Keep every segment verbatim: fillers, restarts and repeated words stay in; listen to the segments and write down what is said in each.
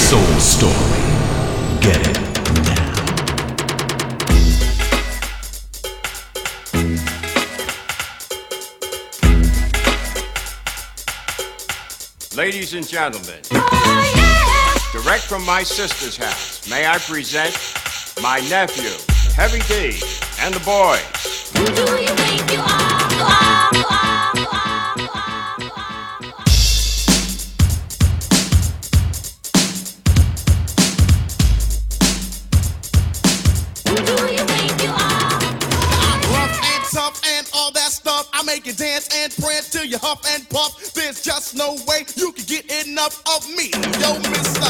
soul story. Get it now. Ladies and gentlemen, oh, yeah. Direct from my sister's house, may I present my nephew, Heavy D and the Boys. Who do you think you are? You are, you are. Make you dance and prance till you huff and puff. There's just no way you can get enough of me. Yo, Mister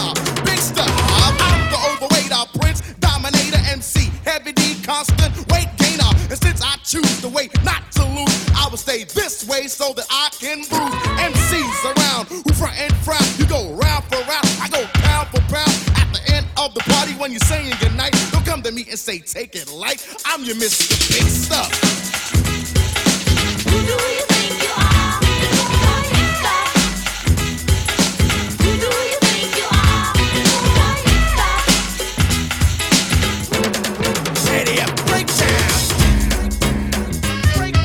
Big Stuff, I'm the overweight, our prince, dominator, M C, Heavy D, constant weight gainer. And since I choose the way not to lose, I will stay this way so that I can bruise M Cs around who front and frown. You go round for round, I go pound for pound. At the end of the party when you're saying goodnight, don't come to me and say take it light. I'm your Mister Big Stuff. Who do you think you are? Who do you think you are? Ready up, break down. Break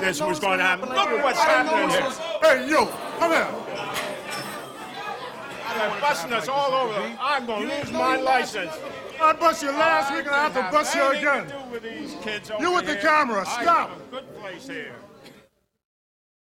This was going to happen. Look what's happening here. Hey, you, come here. They're busting us all over. I'm going to lose my license. I bust you last week and I have to bust you again. You with the camera, stop. I have a good place here.